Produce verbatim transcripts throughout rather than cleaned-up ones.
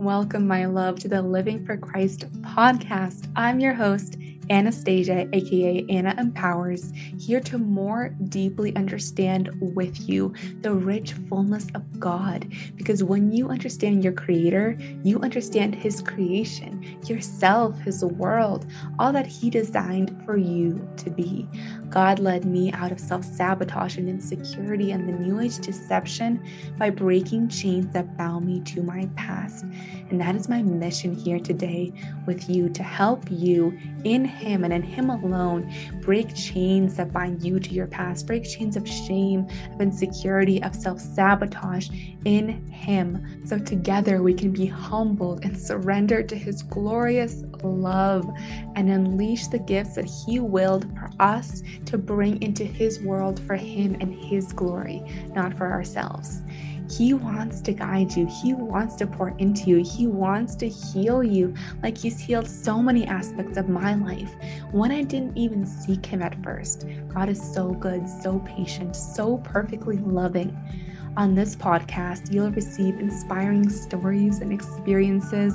Welcome, my love, to the Living for Christ podcast. I'm your host, Anastasia, aka Ana Empowers, here to more deeply understand with you the rich fullness of God. Because when you understand your Creator, you understand His creation, yourself, His world, all that He designed for you to be. God led me out of self-sabotage and insecurity and the New Age deception by breaking chains that bound me to my past. And that is my mission here today with you, to help you in Him and in Him alone break chains that bind you to your past, break chains of shame, of insecurity, of self-sabotage in Him. So together we can be humbled and surrender to His glorious love and unleash the gifts that He willed for us to bring into His world for Him and His glory, not for ourselves. He wants to guide you. He wants to pour into you. He wants to heal you, like He's healed so many aspects of my life when I didn't even seek Him at first. God is so good, so patient, so perfectly loving. On this podcast, you'll receive inspiring stories and experiences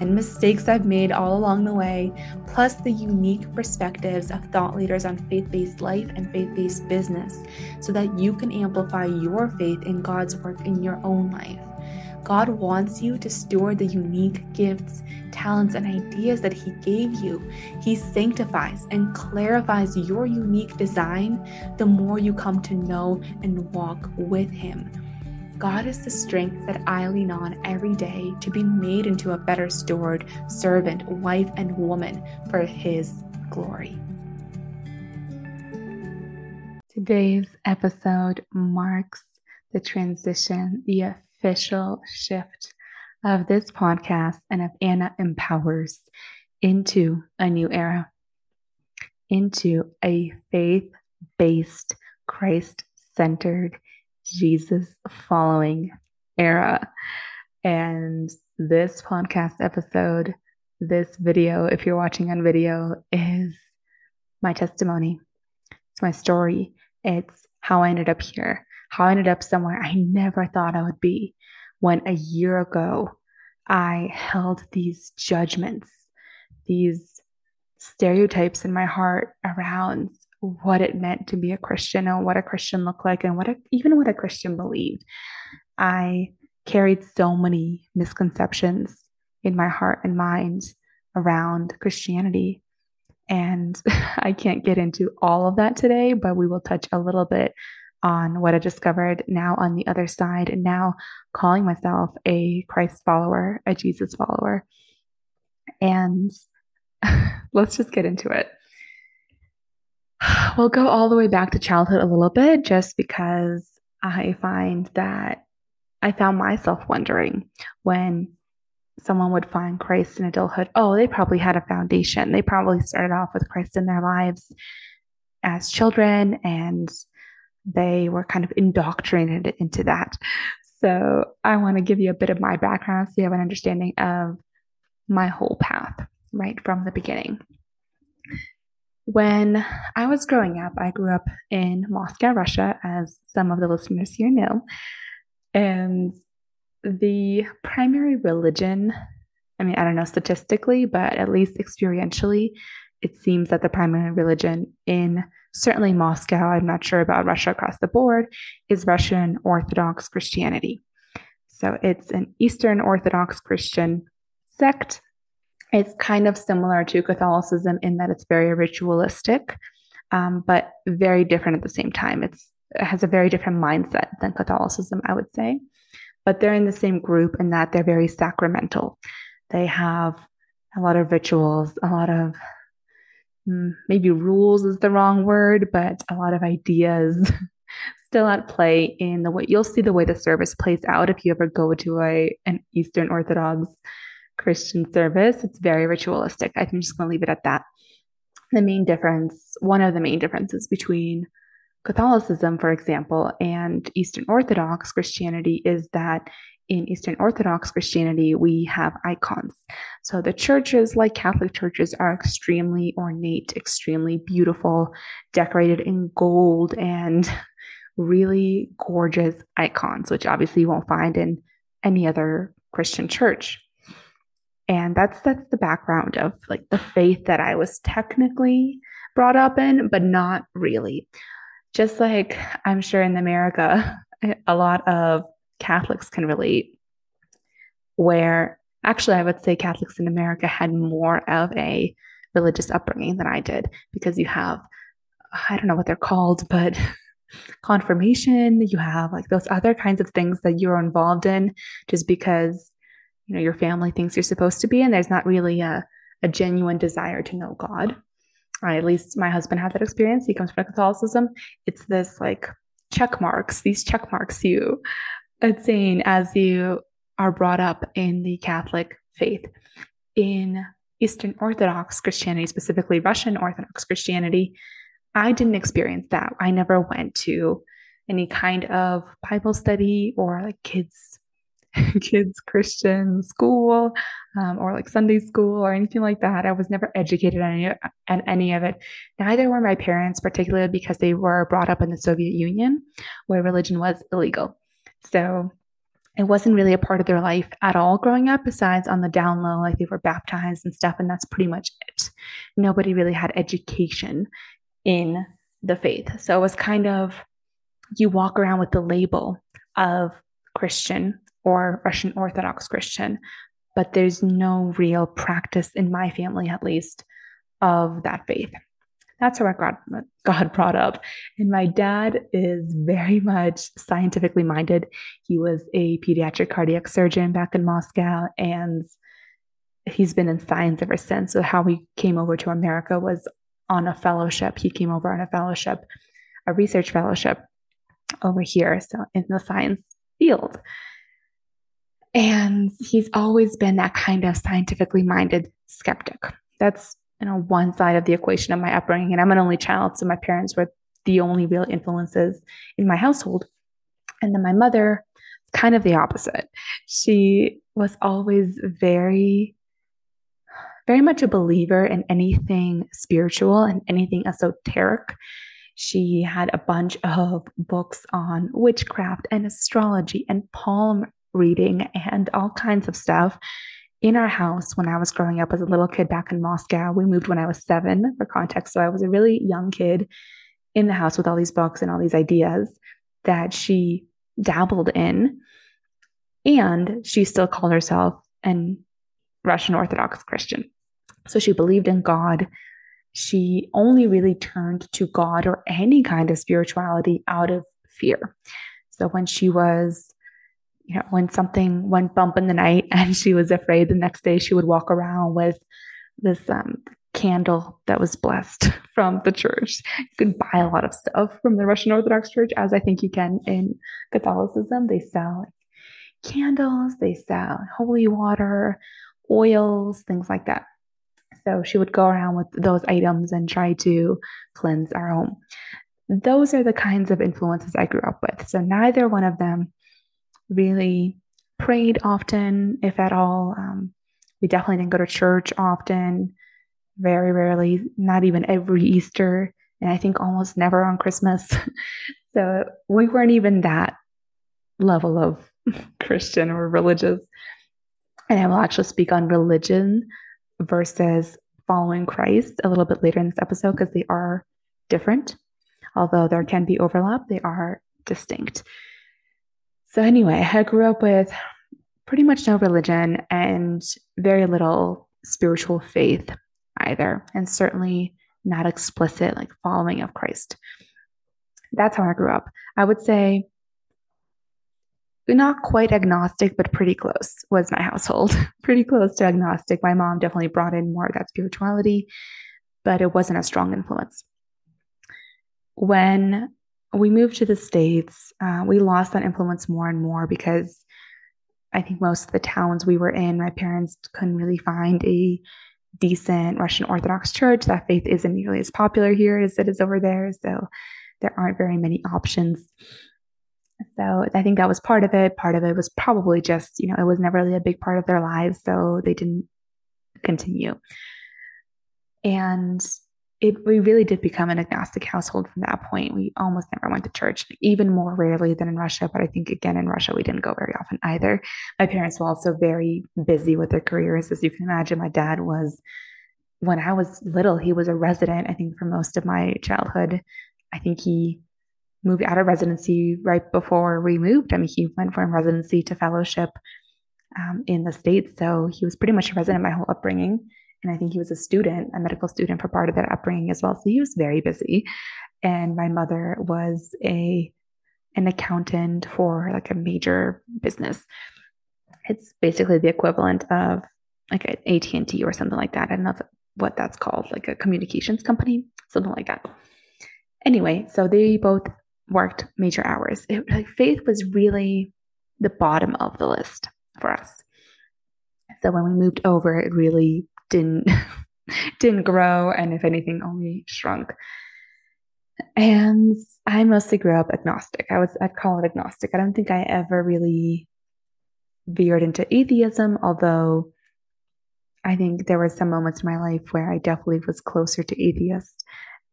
and mistakes I've made all along the way, plus the unique perspectives of thought leaders on faith-based life and faith-based business, so that you can amplify your faith in God's work in your own life. God wants you to steward the unique gifts, talents, and ideas that He gave you. He sanctifies and clarifies your unique design the more you come to know and walk with Him. God is the strength that I lean on every day to be made into a better steward, servant, wife, and woman for His glory. Today's episode marks the transition, the official shift of this podcast and of Ana Empowers into a new era, into a faith-based, Christ-centered, Jesus-following era. And this podcast episode, this video, if you're watching on video, is my testimony. It's my story. It's how I ended up here. How I ended up somewhere I never thought I would be, when a year ago I held these judgments, these stereotypes in my heart around what it meant to be a Christian and what a Christian looked like and what a, even what a Christian believed. I carried so many misconceptions in my heart and mind around Christianity. And I can't get into all of that today, but we will touch a little bit on what I discovered now on the other side, and now calling myself a Christ follower, a Jesus follower. And let's just get into it. We'll go all the way back to childhood a little bit, just because I find that I found myself wondering when someone would find Christ in adulthood, oh, they probably had a foundation. They probably started off with Christ in their lives as children, and they were kind of indoctrinated into that. So I want to give you a bit of my background, so you have an understanding of my whole path right from the beginning. When I was growing up, I grew up in Moscow, Russia, as some of the listeners here know. And the primary religion, I mean, I don't know statistically, but at least experientially, it seems that the primary religion in certainly Moscow, I'm not sure about Russia across the board, is Russian Orthodox Christianity. So it's an Eastern Orthodox Christian sect. It's kind of similar to Catholicism in that it's very ritualistic, um, but very different at the same time. It's, it has a very different mindset than Catholicism, I would say. But they're in the same group in that they're very sacramental. They have a lot of rituals, a lot of maybe rules is the wrong word, but a lot of ideas still at play in the way you'll see the way the service plays out. If you ever go to a, an Eastern Orthodox Christian service, it's very ritualistic. I'm just going to leave it at that. The main difference, one of the main differences between Catholicism, for example, and Eastern Orthodox Christianity is that in Eastern Orthodox Christianity, we have icons. So the churches, like Catholic churches, are extremely ornate, extremely beautiful, decorated in gold and really gorgeous icons, which obviously you won't find in any other Christian church. And that's that's the background of like the faith that I was technically brought up in, but not really. Just like I'm sure in America, a lot of Catholics can relate, where actually I would say Catholics in America had more of a religious upbringing than I did, because you have, I don't know what they're called, but confirmation, you have like those other kinds of things that you're involved in just because, you know, your family thinks you're supposed to be, and there's not really a, a genuine desire to know God. Or at least my husband had that experience. He comes from Catholicism. It's this like check marks, these check marks you attain as you are brought up in the Catholic faith. In Eastern Orthodox Christianity, specifically Russian Orthodox Christianity, I didn't experience that. I never went to any kind of Bible study or like kids kids Christian school um, or like Sunday school or anything like that. I was never educated on any, on any of it. Neither were my parents, particularly because they were brought up in the Soviet Union, where religion was illegal. So it wasn't really a part of their life at all growing up, besides on the down low, like they were baptized and stuff. And that's pretty much it. Nobody really had education in the faith. So it was kind of, you walk around with the label of Christian or Russian Orthodox Christian, but there's no real practice in my family, at least, of that faith. That's how I got, got brought up. And my dad is very much scientifically minded. He was a pediatric cardiac surgeon back in Moscow, and he's been in science ever since. So how he came over to America was on a fellowship. He came over on a fellowship, a research fellowship over here, so in the science field. And he's always been that kind of scientifically minded skeptic. That's, you know, one side of the equation of my upbringing. And I'm an only child, so my parents were the only real influences in my household. And then my mother, kind of the opposite. She was always very, very much a believer in anything spiritual and anything esoteric. She had a bunch of books on witchcraft and astrology and palm reading and all kinds of stuff in our house when I was growing up as a little kid back in Moscow. We moved when I was seven, for context. So I was a really young kid in the house with all these books and all these ideas that she dabbled in. And she still called herself a Russian Orthodox Christian. So she believed in God. She only really turned to God or any kind of spirituality out of fear. So when she was You know, when something went bump in the night and she was afraid, the next day she would walk around with this um, candle that was blessed from the church. You can buy a lot of stuff from the Russian Orthodox Church, as I think you can in Catholicism. They sell like candles, they sell holy water, oils, things like that. So she would go around with those items and try to cleanse our home. Those are the kinds of influences I grew up with. So neither one of them really prayed often, if at all. Um, we definitely didn't go to church often, very rarely, not even every Easter, and I think almost never on Christmas. So we weren't even that level of Christian or religious. And I will actually speak on religion versus following Christ a little bit later in this episode, because they are different. Although there can be overlap, they are distinct. So anyway, I grew up with pretty much no religion and very little spiritual faith either, and certainly not explicit like following of Christ. That's how I grew up. I would say not quite agnostic, but pretty close was my household. Pretty close to agnostic. My mom definitely brought in more of that spirituality, but it wasn't a strong influence. When we moved to the States, uh, we lost that influence more and more, because I think most of the towns we were in, my parents couldn't really find a decent Russian Orthodox church. That faith isn't nearly as popular here as it is over there. So there aren't very many options. So I think that was part of it. Part of it was probably just, you know, it was never really a big part of their lives, so they didn't continue. And it, we really did become an agnostic household from that point. We almost never went to church, even more rarely than in Russia. But I think, again, in Russia, we didn't go very often either. My parents were also very busy with their careers. As you can imagine, my dad was, when I was little, he was a resident, I think, for most of my childhood. I think he moved out of residency right before we moved. I mean, he went from residency to fellowship um, in the States. So he was pretty much a resident my whole upbringing. And I think he was a student, a medical student for part of that upbringing as well. So he was very busy. And my mother was a an accountant for like a major business. It's basically the equivalent of like an A T and T or something like that. I don't know if, what that's called, like a communications company, something like that. Anyway, so they both worked major hours. It, like, faith was really the bottom of the list for us. So when we moved over, it really didn't didn't grow, and if anything, only shrunk. And I mostly grew up agnostic. I was I'd call it agnostic. I don't think I ever really veered into atheism, although I think there were some moments in my life where I definitely was closer to atheist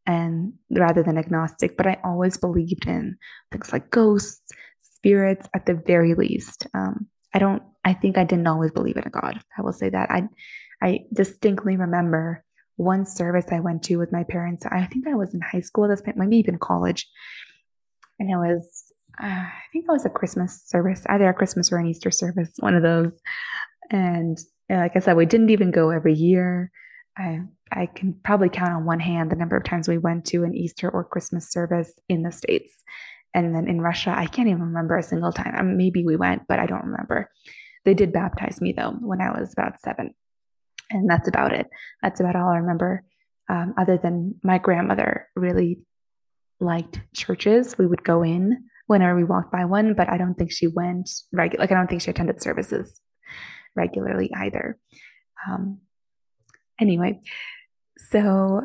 and rather than agnostic, but I always believed in things like ghosts, spirits, at the very least. Um, I don't, I think I didn't always believe in a God. I will say that. I, I distinctly remember one service I went to with my parents. I think I was in high school at this point, maybe even college. And it was, uh, I think it was a Christmas service, either a Christmas or an Easter service, one of those. And like I said, we didn't even go every year. I I can probably count on one hand the number of times we went to an Easter or Christmas service in the States. And then in Russia, I can't even remember a single time. I mean, maybe we went, but I don't remember. They did baptize me, though, when I was about seven. And that's about it. That's about all I remember. Um, other than my grandmother really liked churches. We would go in whenever we walked by one, but I don't think she went regularly. Like, I don't think she attended services regularly either. Um, anyway, so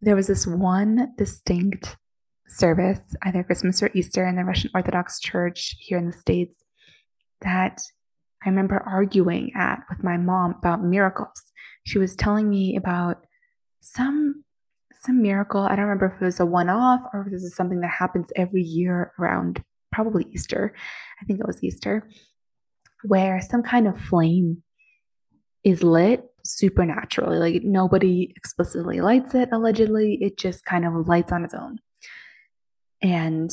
there was this one distinct service, either Christmas or Easter, in the Russian Orthodox Church here in the States that I remember arguing at with my mom about miracles. She was telling me about some some miracle. I don't remember if it was a one-off or if this is something that happens every year around probably Easter. I think it was Easter, where some kind of flame is lit supernaturally. Like, nobody explicitly lights it, allegedly. It just kind of lights on its own. And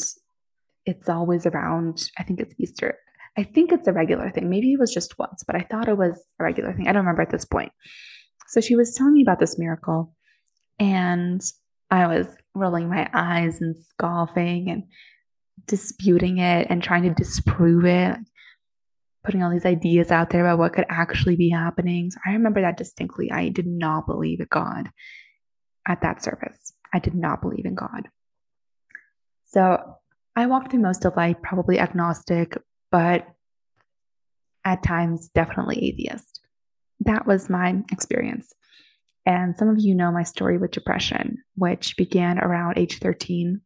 it's always around, I think it's Easter. I think it's a regular thing. Maybe it was just once, but I thought it was a regular thing. I don't remember at this point. So she was telling me about this miracle, and I was rolling my eyes and scoffing and disputing it and trying to disprove it, putting all these ideas out there about what could actually be happening. So I remember that distinctly. I did not believe in God at that service. I did not believe in God. So I walked through most of life probably agnostic, but at times definitely atheist. That was my experience. And some of you know my story with depression, which began around age thirteen,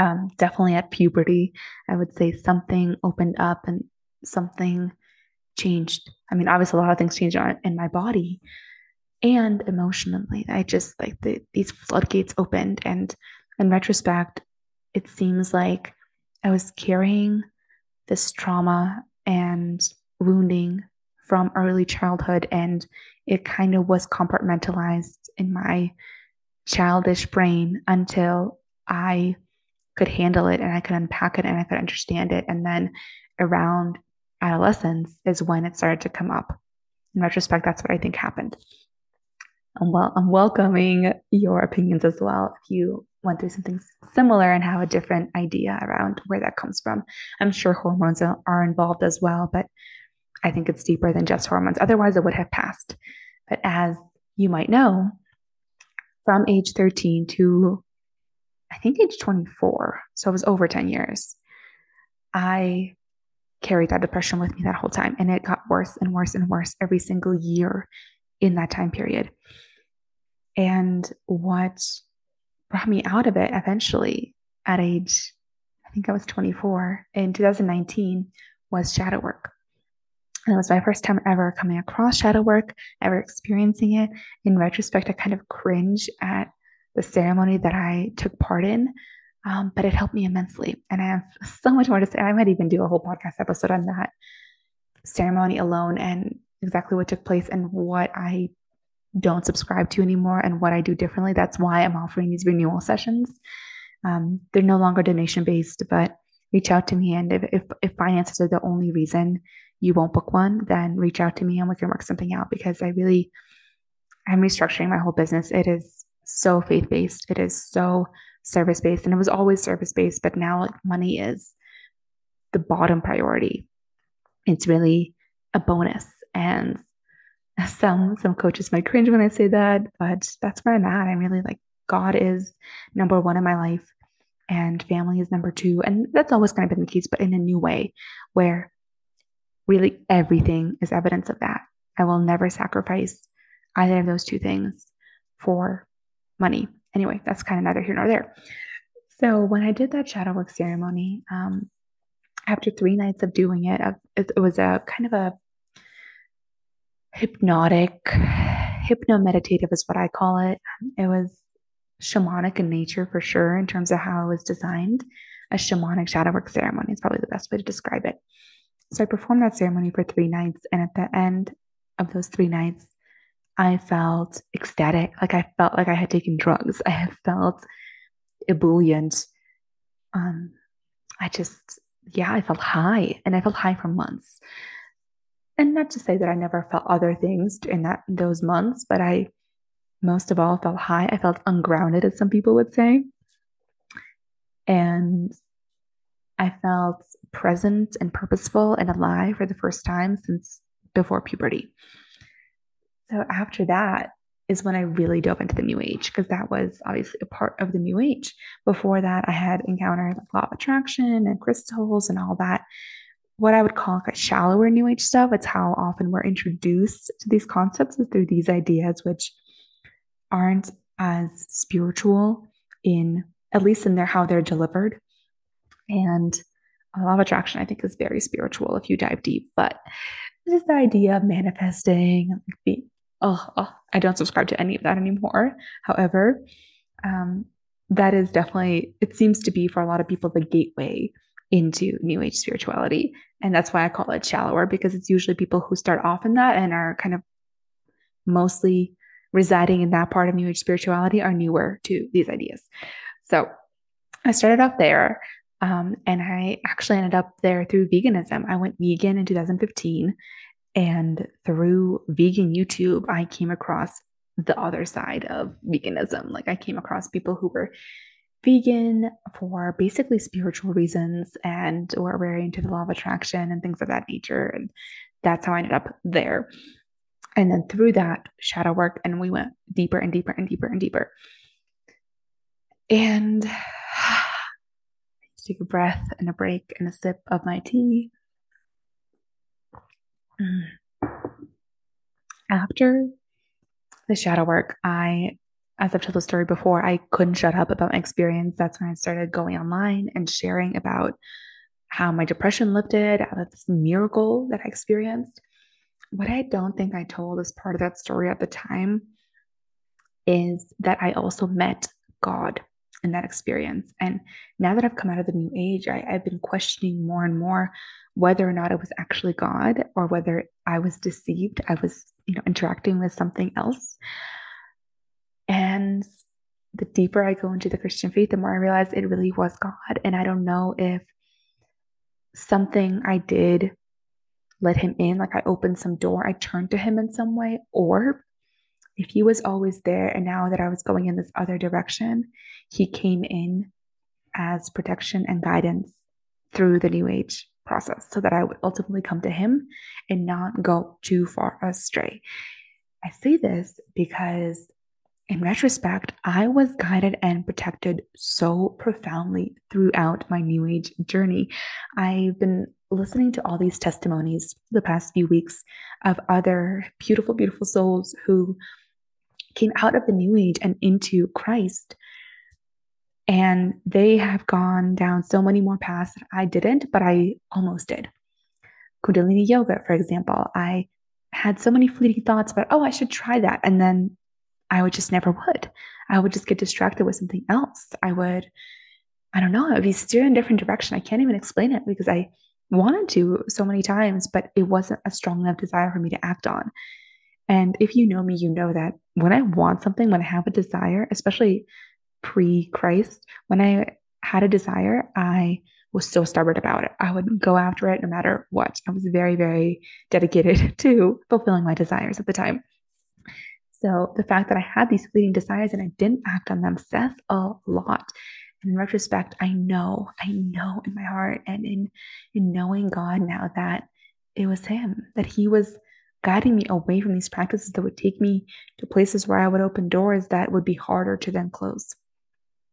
um, definitely at puberty. I would say something opened up and something changed. I mean, obviously a lot of things changed in my body and emotionally. I just like the, these floodgates opened, and in retrospect, it seems like I was carrying this trauma and wounding from early childhood, and it kind of was compartmentalized in my childish brain until I could handle it and I could unpack it and I could understand it. And then around adolescence is when it started to come up. In retrospect, that's what I think happened. And well, I'm welcoming your opinions as well if you went through something similar and have a different idea around where that comes from. I'm sure hormones are involved as well, but I think it's deeper than just hormones. Otherwise, it would have passed. But as you might know, from age thirteen to I think age twenty-four, so it was over ten years, I carried that depression with me that whole time, and it got worse and worse and worse every single year in that time period. And what brought me out of it eventually at age, I think I was twenty-four, in twenty nineteen, was shadow work. And it was my first time ever coming across shadow work, ever experiencing it. In retrospect, I kind of cringe at the ceremony that I took part in, um, but it helped me immensely. And I have so much more to say. I might even do a whole podcast episode on that ceremony alone and exactly what took place and what I don't subscribe to anymore and what I do differently. That's why I'm offering these renewal sessions. Um, they're no longer donation-based, but reach out to me. And if, if, if finances are the only reason you won't book one, then reach out to me and we can work something out, because I really, I'm restructuring my whole business. It is so faith-based. It is so service-based, and it was always service-based, but now like money is the bottom priority. It's really a bonus. And some, some coaches might cringe when I say that, but that's where I'm at. I'm really like, God is number one in my life, and family is number two. And that's always kind of been the case, but in a new way where really everything is evidence of that. I will never sacrifice either of those two things for money. Anyway, that's kind of neither here nor there. So when I did that shadow work ceremony, um, after three nights of doing it, it was a kind of a hypnotic, hypno-meditative is what I call it. It was shamanic in nature for sure, in terms of how it was designed. A shamanic shadow work ceremony is probably the best way to describe it. So I performed that ceremony for three nights. And at the end of those three nights, I felt ecstatic. Like I felt like I had taken drugs. I felt ebullient. Um, I just, yeah, I felt high, and I felt high for months. And not to say that I never felt other things in that, those months, but I, most of all, felt high. I felt ungrounded, as some people would say. And I felt present and purposeful and alive for the first time since before puberty. So after that is when I really dove into the New Age, because that was obviously a part of the New Age. Before that, I had encountered the law of attraction and crystals and all that, what I would call like a shallower New Age stuff. It's how often we're introduced to these concepts through these ideas, which aren't as spiritual, in at least in their how they're delivered. And a law of attraction, I think, is very spiritual if you dive deep. But just the idea of manifesting, being, oh, oh, I don't subscribe to any of that anymore. However, um, that is definitely, it seems to be for a lot of people, the gateway into New Age spirituality. And that's why I call it shallower, because it's usually people who start off in that and are kind of mostly residing in that part of New Age spirituality are newer to these ideas. So I started off there. Um, and I actually ended up there through veganism. I went vegan in two thousand fifteen, and through vegan YouTube, I came across the other side of veganism. Like I came across people who were vegan for basically spiritual reasons and were very into the law of attraction and things of that nature. And that's how I ended up there. And then through that shadow work, and we went deeper and deeper and deeper and deeper. And take a breath and a break and a sip of my tea. After the shadow work, I, as I've told the story before, I couldn't shut up about my experience. That's when I started going online and sharing about how my depression lifted out of this miracle that I experienced. What I don't think I told as part of that story at the time is that I also met God in that experience. And now that I've come out of the New Age, I, I've been questioning more and more whether or not it was actually God, or whether I was deceived. I was, you know, interacting with something else. And the deeper I go into the Christian faith, the more I realize it really was God. And I don't know if something I did let him in, like I opened some door, I turned to him in some way, or if he was always there, and now that I was going in this other direction, he came in as protection and guidance through the New Age process, so that I would ultimately come to him and not go too far astray. I say this because in retrospect, I was guided and protected so profoundly throughout my New Age journey. I've been listening to all these testimonies the past few weeks of other beautiful, beautiful souls who came out of the New Age and into Christ. And they have gone down so many more paths that I didn't, but I almost did. Kundalini yoga, for example, I had so many fleeting thoughts about, oh, I should try that. And then I would just never would. I would just get distracted with something else. I would, I don't know, I would be steering in a different direction. I can't even explain it because I wanted to so many times, but it wasn't a strong enough desire for me to act on. And if you know me, you know that when I want something, when I have a desire, especially pre-Christ, when I had a desire, I was so stubborn about it. I would go after it no matter what. I was very, very dedicated to fulfilling my desires at the time. So the fact that I had these fleeting desires and I didn't act on them says a lot. And in retrospect, I know, I know in my heart and in, in knowing God now that it was him, that he was guiding me away from these practices that would take me to places where I would open doors that would be harder to then close.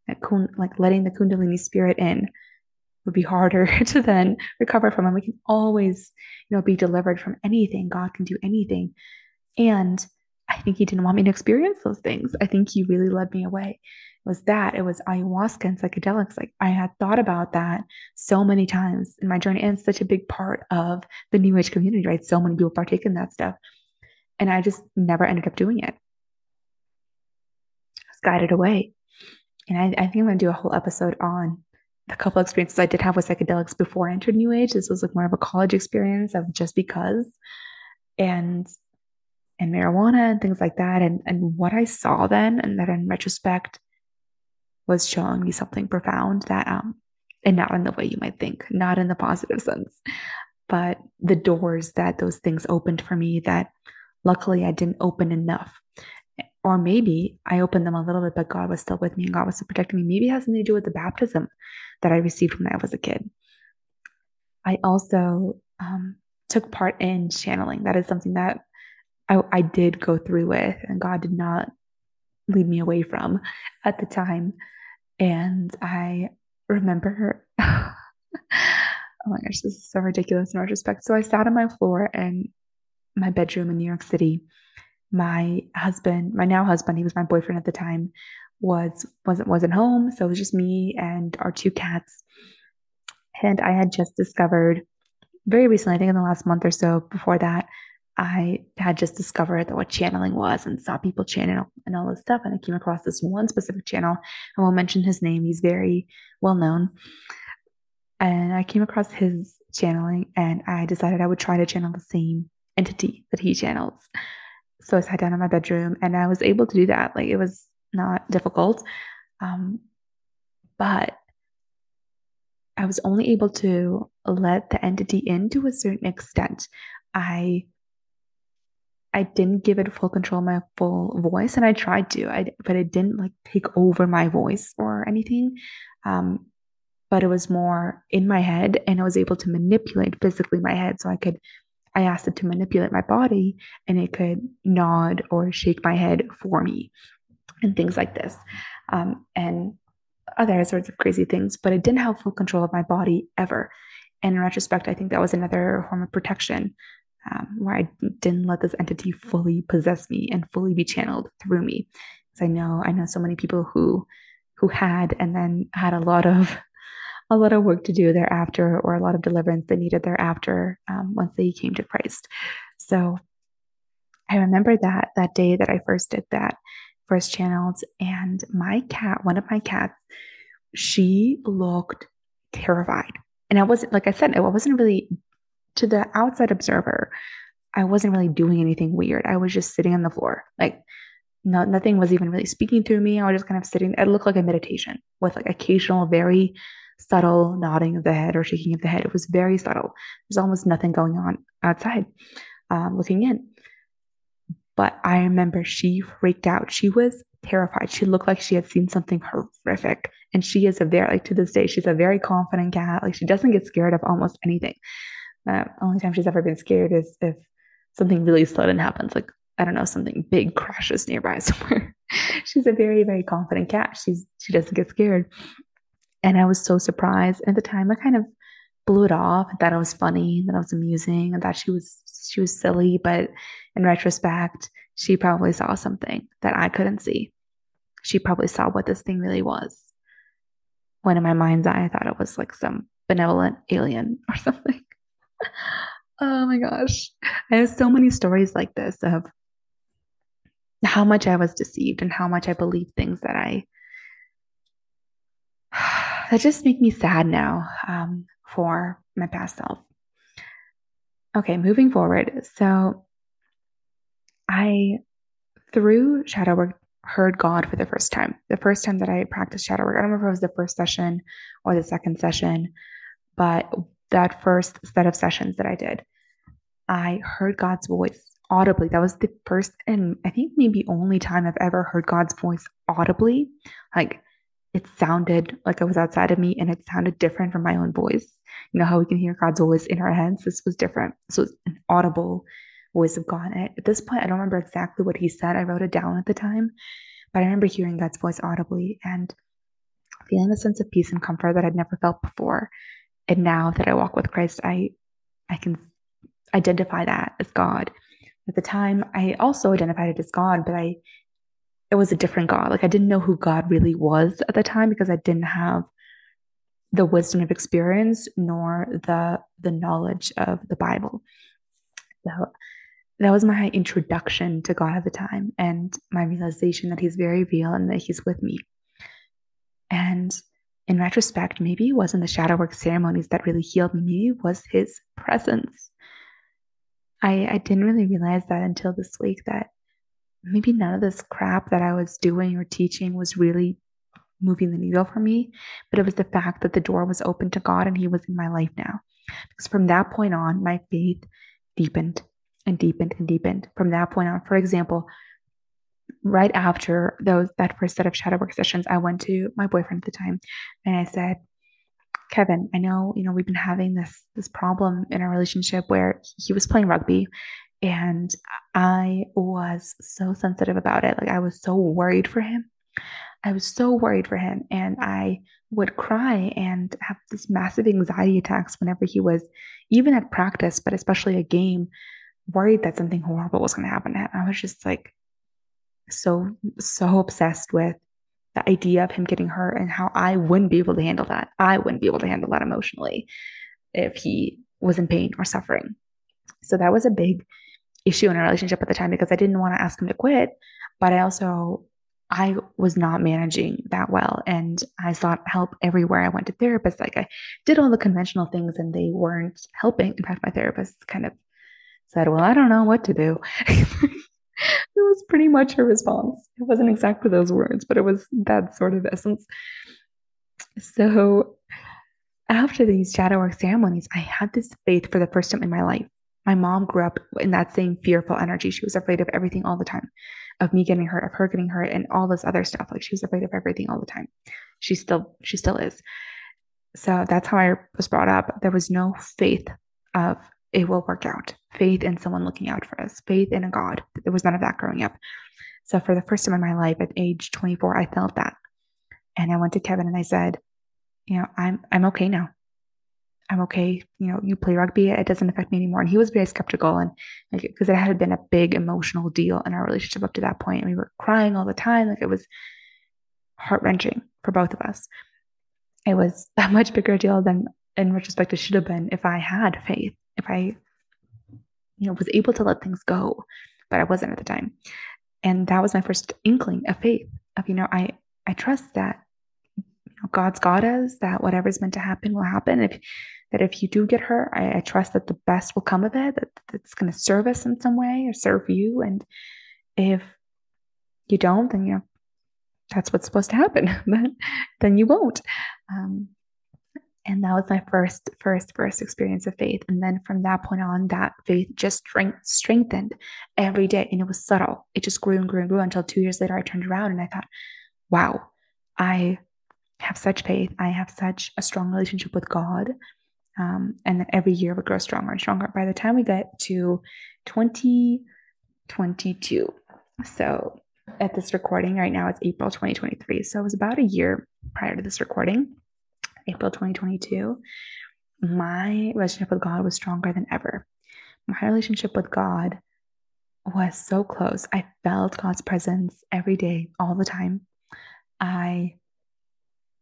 Like letting the Kundalini spirit in would be harder to then recover from. And we can always, you know, be delivered from anything. God can do anything. And I think he didn't want me to experience those things. I think he really led me away. It was that. It was ayahuasca and psychedelics. Like I had thought about that so many times in my journey, and such a big part of the New Age community, right? So many people partake in that stuff. And I just never ended up doing it. I was guided away. And I, I think I'm going to do a whole episode on the couple experiences I did have with psychedelics before I entered New Age. This was like more of a college experience of just because, and and marijuana and things like that. And, and what I saw then, and that in retrospect was showing me something profound that, um, and not in the way you might think, not in the positive sense, but the doors that those things opened for me that luckily I didn't open enough. Or maybe I opened them a little bit, but God was still with me and God was still protecting me. Maybe it has something to do with the baptism that I received when I was a kid. I also um, took part in channeling. That is something that I, I did go through with, and God did not lead me away from at the time. And I remember, oh my gosh, this is so ridiculous in retrospect. So I sat on my floor in my bedroom in New York City. My husband, my now husband, he was my boyfriend at the time, was, wasn't, wasn't home. So it was just me and our two cats. And I had just discovered very recently, I think in the last month or so before that, I had just discovered that what channeling was and saw people channel and all this stuff. And I came across this one specific channel. I won't mention his name. He's very well known. And I came across his channeling and I decided I would try to channel the same entity that he channels. So I sat down in my bedroom and I was able to do that. Like it was not difficult. Um, but I was only able to let the entity in to a certain extent. I, I didn't give it full control of my full voice, and I tried to, I, but it didn't like take over my voice or anything. Um, but it was more in my head, and I was able to manipulate physically my head. So I could I asked it to manipulate my body, and it could nod or shake my head for me and things like this. Um, and other sorts of crazy things, but it didn't have full control of my body ever. And in retrospect, I think that was another form of protection, um, where I didn't let this entity fully possess me and fully be channeled through me. Cause I know, I know so many people who, who had, and then had a lot of a lot of work to do thereafter, or a lot of deliverance they needed thereafter, um, once they came to Christ. So I remember that, that day that I first did that, first channeled, and my cat, one of my cats, she looked terrified. And I wasn't, like I said, I wasn't really, to the outside observer, I wasn't really doing anything weird. I was just sitting on the floor. Like no, nothing was even really speaking through me. I was just kind of sitting. It looked like a meditation with like occasional, very subtle nodding of the head or shaking of the head. It was very subtle. There's almost nothing going on outside, um, looking in. But I remember she freaked out. She was terrified. She looked like she had seen something horrific. And she is a very, like to this day, she's a very confident cat. Like she doesn't get scared of almost anything. Uh, only time she's ever been scared is if something really sudden happens. Like, I don't know, something big crashes nearby somewhere. She's a very, very confident cat. She's, she doesn't get scared. And I was so surprised. At the time, I kind of blew it off and thought it was funny, that it was amusing, and that she was she was silly. But in retrospect, she probably saw something that I couldn't see. She probably saw what this thing really was. When in my mind's eye, I thought it was like some benevolent alien or something. Oh my gosh. I have so many stories like this of how much I was deceived and how much I believed things that I, that just make me sad now um, for my past self. Okay, moving forward. So I, through shadow work, heard God for the first time. The first time that I practiced shadow work, I don't remember if it was the first session or the second session, but that first set of sessions that I did, I heard God's voice audibly. That was the first and I think maybe only time I've ever heard God's voice audibly. Like it sounded like it was outside of me and it sounded different from my own voice. You know how we can hear God's voice in our heads? This was different. So it's an audible voice of God. At this point, I don't remember exactly what he said. I wrote it down at the time, but I remember hearing God's voice audibly and feeling a sense of peace and comfort that I'd never felt before. And now that I walk with Christ, I, I can identify that as God. At the time, I also identified it as God, but I, it was a different God. Like I didn't know who God really was at the time because I didn't have the wisdom of experience nor the, the knowledge of the Bible. So that was my introduction to God at the time and my realization that he's very real and that he's with me. And in retrospect, maybe it wasn't the shadow work ceremonies that really healed me. Maybe it was his presence. I, I didn't really realize that until this week, that maybe none of this crap that I was doing or teaching was really moving the needle for me, but it was the fact that the door was open to God and he was in my life now. Because from that point on, my faith deepened and deepened and deepened. From that point on, for example, right after those that first set of shadow work sessions, I went to my boyfriend at the time and I said, Kevin, I know, you know, we've been having this, this problem in our relationship where he was playing rugby and I was so sensitive about it. Like I was so worried for him. I was so worried for him. And I would cry and have these massive anxiety attacks whenever he was, even at practice, but especially a game, worried that something horrible was going to happen to him. I was just like, so, so obsessed with the idea of him getting hurt and how I wouldn't be able to handle that. I wouldn't be able to handle that emotionally if he was in pain or suffering. So that was a big issue in our relationship at the time because I didn't want to ask him to quit, but I also, I was not managing that well. And I sought help everywhere. I went to therapists. Like I did all the conventional things and they weren't helping. In fact, my therapist kind of said, well, I don't know what to do. It was pretty much her response. It wasn't exactly those words, but it was that sort of essence. So after these shadow work ceremonies, I had this faith for the first time in my life. My mom grew up in that same fearful energy. She was afraid of everything all the time, of me getting hurt, of her getting hurt, and all this other stuff. Like she was afraid of everything all the time. She still, she still is. So that's how I was brought up. There was no faith of it will work out, faith in someone looking out for us, faith in a God. There was none of that growing up. So for the first time in my life at age twenty-four, I felt that. And I went to Kevin and I said, you know, I'm, I'm okay now. I'm okay. You know, you play rugby. It doesn't affect me anymore. And he was very skeptical, and like, cause it had been a big emotional deal in our relationship up to that point. And we were crying all the time. Like it was heart wrenching for both of us. It was a much bigger deal than in retrospect it should have been if I had faith, if I, you know, was able to let things go, but I wasn't at the time. And that was my first inkling of faith of, you know, I, I trust that, you know, God's got us, that whatever's meant to happen will happen. If that if you do get hurt, I, I trust that the best will come of it, that it's going to serve us in some way or serve you. And if you don't, then, you know, that's what's supposed to happen, but then you won't. Um, and that was my first, first, first experience of faith. And then from that point on, that faith just strength, strengthened every day. And it was subtle. It just grew and grew and grew until two years later, I turned around and I thought, wow, I have such faith. I have such a strong relationship with God. Um, and then every year would grow stronger and stronger by the time we get to twenty twenty-two. So at this recording right now, it's April, twenty twenty-three. So it was about a year prior to this recording, April, twenty twenty-two. My relationship with God was stronger than ever. My relationship with God was so close. I felt God's presence every day, all the time. I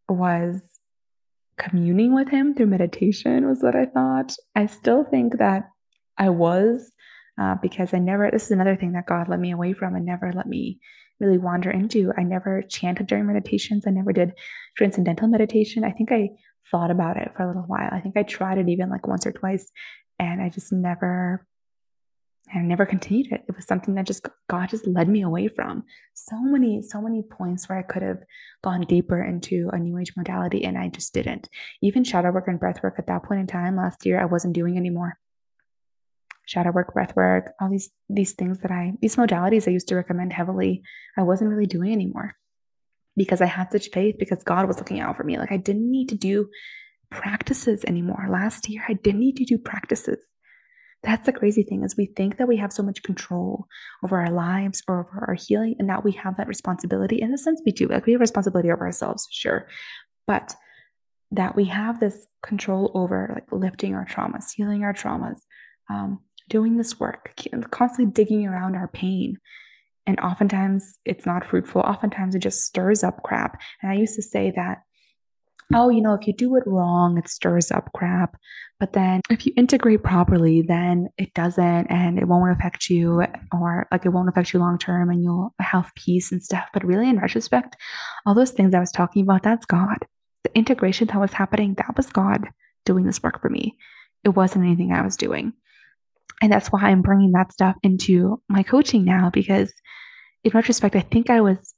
was communing with him through meditation was what I thought. I still think that I was, uh, because I never, this is another thing that God led me away from and never let me really wander into. I never chanted during meditations. I never did transcendental meditation. I think I thought about it for a little while. I think I tried it even like once or twice, and I just never, I never continued it. It was something that just, God just led me away from. So many, so many points where I could have gone deeper into a New Age modality, and I just didn't. Even shadow work and breath work at that point in time last year, I wasn't doing anymore. Shadow work, breath work, all these, these things that I, these modalities I used to recommend heavily, I wasn't really doing anymore because I had such faith, because God was looking out for me. Like, I didn't need to do practices anymore. Last year, I didn't need to do practices. That's the crazy thing, is we think that we have so much control over our lives or over our healing, and that we have that responsibility. In a sense, we do. Like, we have responsibility over ourselves, sure, but that we have this control over, like, lifting our traumas, healing our traumas, um, doing this work, constantly digging around our pain. And oftentimes it's not fruitful. Oftentimes it just stirs up crap. And I used to say that, oh, you know, if you do it wrong, it stirs up crap. But then if you integrate properly, then it doesn't, and it won't affect you, or like it won't affect you long-term, and you'll have peace and stuff. But really, in retrospect, all those things I was talking about, that's God. The integration that was happening, that was God doing this work for me. It wasn't anything I was doing. And that's why I'm bringing that stuff into my coaching now, because in retrospect, I think I was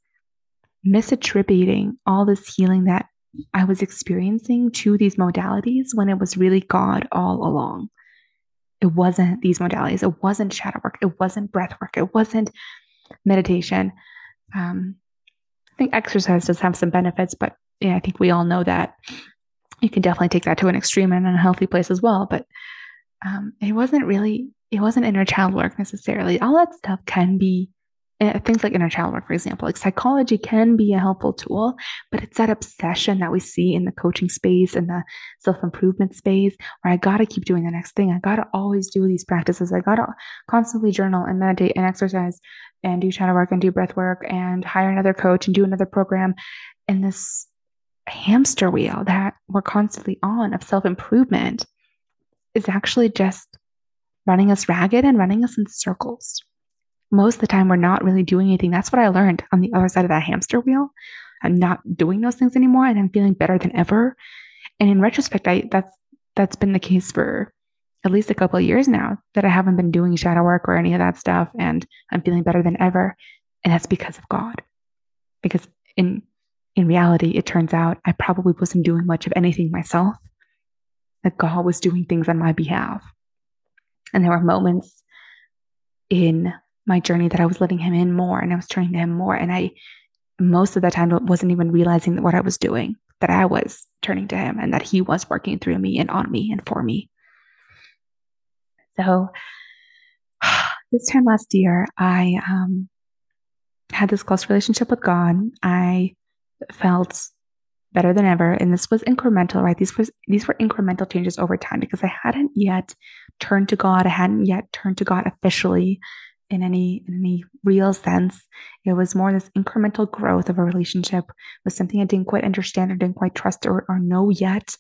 misattributing all this healing that I was experiencing to these modalities, when it was really God all along. It wasn't these modalities. It wasn't shadow work. It wasn't breath work. It wasn't meditation. Um, I think exercise does have some benefits, but yeah, I think we all know that you can definitely take that to an extreme and an unhealthy place as well. But um, it wasn't really, it wasn't inner child work necessarily. All that stuff can be, things like inner child work, for example, like psychology can be a helpful tool, but it's that obsession that we see in the coaching space and the self-improvement space, where I got to keep doing the next thing. I got to always do these practices. I got to constantly journal and meditate and exercise and do shadow work and do breath work and hire another coach and do another program. And this hamster wheel that we're constantly on of self-improvement is actually just running us ragged and running us in circles. Most of the time, we're not really doing anything. That's what I learned on the other side of that hamster wheel. I'm not doing those things anymore, and I'm feeling better than ever. And in retrospect, I, that's that's been the case for at least a couple of years now, that I haven't been doing shadow work or any of that stuff, and I'm feeling better than ever. And that's because of God. Because in in reality, it turns out I probably wasn't doing much of anything myself. That God was doing things on my behalf. And there were moments in my journey that I was letting him in more, and I was turning to him more. And I, most of the time, wasn't even realizing that what I was doing, that I was turning to him and that he was working through me and on me and for me. So this time last year, I um, had this close relationship with God. I felt better than ever. And this was incremental, right? These were, these were incremental changes over time, because I hadn't yet turned to God. I hadn't yet turned to God officially. In any in any real sense, it was more this incremental growth of a relationship with something I didn't quite understand or didn't quite trust or, or know yet,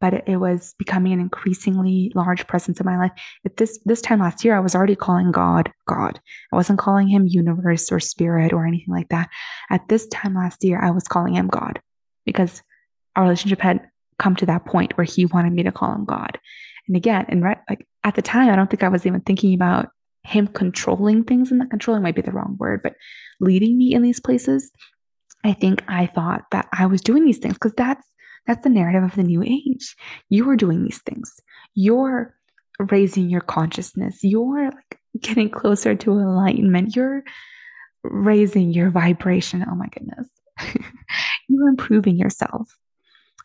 but it, it was becoming an increasingly large presence in my life. At this this time last year, I was already calling God, God. I wasn't calling him universe or spirit or anything like that. At this time last year, I was calling him God, because our relationship had come to that point where he wanted me to call him God. And again, and right, like at the time, I don't think I was even thinking about him controlling things, and that controlling might be the wrong word, but leading me in these places. I think I thought that I was doing these things because that's, that's the narrative of the New Age. You are doing these things. You're raising your consciousness. You're like getting closer to enlightenment. You're raising your vibration. Oh my goodness. You're improving yourself.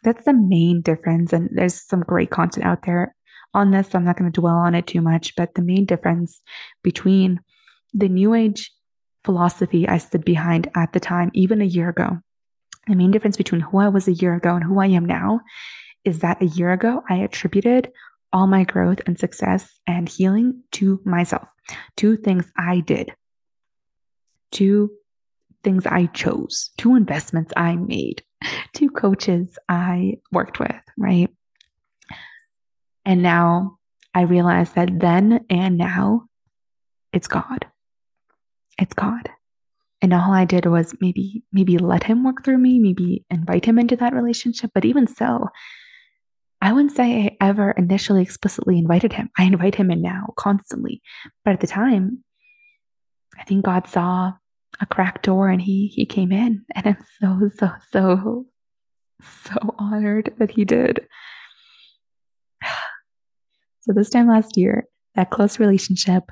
That's the main difference. And there's some great content out there on this, so I'm not going to dwell on it too much, but the main difference between the New Age philosophy I stood behind at the time, even a year ago, the main difference between who I was a year ago and who I am now is that a year ago, I attributed all my growth and success and healing to myself, to things I did, to things I chose, to investments I made, to coaches I worked with, right? And now I realized that then and now, it's God. It's God. And all I did was maybe, maybe let him work through me, maybe invite him into that relationship. But even so, I wouldn't say I ever initially explicitly invited him. I invite him in now constantly. But at the time, I think God saw a cracked door and he, he came in, and I'm so, so, so, so honored that he did. So this time last year, that close relationship,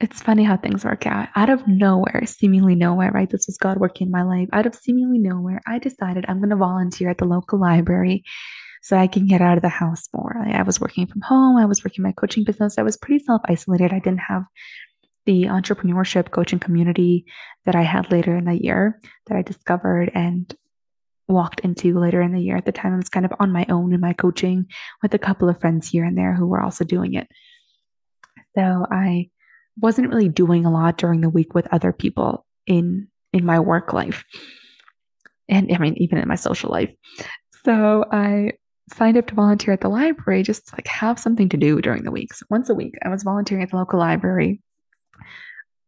it's funny how things work out. Out of nowhere, seemingly nowhere, right? This was God working in my life. Out of seemingly nowhere, I decided I'm going to volunteer at the local library so I can get out of the house more. I was working from home. I was working my coaching business. I was pretty self-isolated. I didn't have the entrepreneurship coaching community that I had later in the year that I discovered and walked into later in the year. At the time, I was kind of on my own in my coaching with a couple of friends here and there who were also doing it. So I wasn't really doing a lot during the week with other people in, in my work life. And I mean, even in my social life. So I signed up to volunteer at the library, just to like have something to do during the week. So once a week, I was volunteering at the local library,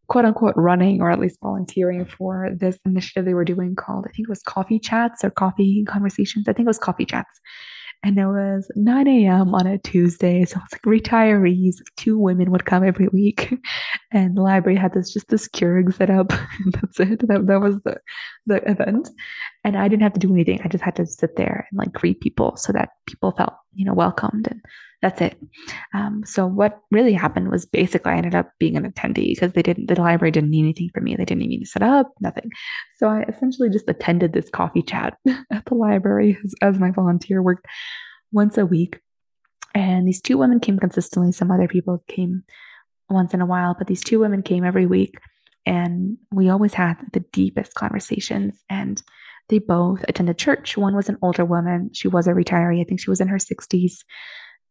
quote unquote, running, or at least volunteering for this initiative they were doing called, I think it was coffee chats or coffee conversations. I think it was coffee chats. And it was nine a.m. on a Tuesday. So it was like retirees, two women would come every week. And the library had this, just this Keurig set up. That's it. That, that was the, the event. And I didn't have to do anything. I just had to sit there and like greet people so that people felt, you know, welcomed. And that's it. Um, so what really happened was basically I ended up being an attendee because they didn't, the library didn't need anything from me. They didn't need me to set up, nothing. So I essentially just attended this coffee chat at the library as, as my volunteer work once a week. And these two women came consistently. Some other people came once in a while, but these two women came every week, and we always had the deepest conversations. And they both attended church. One was an older woman. She was a retiree. I think she was in her sixties,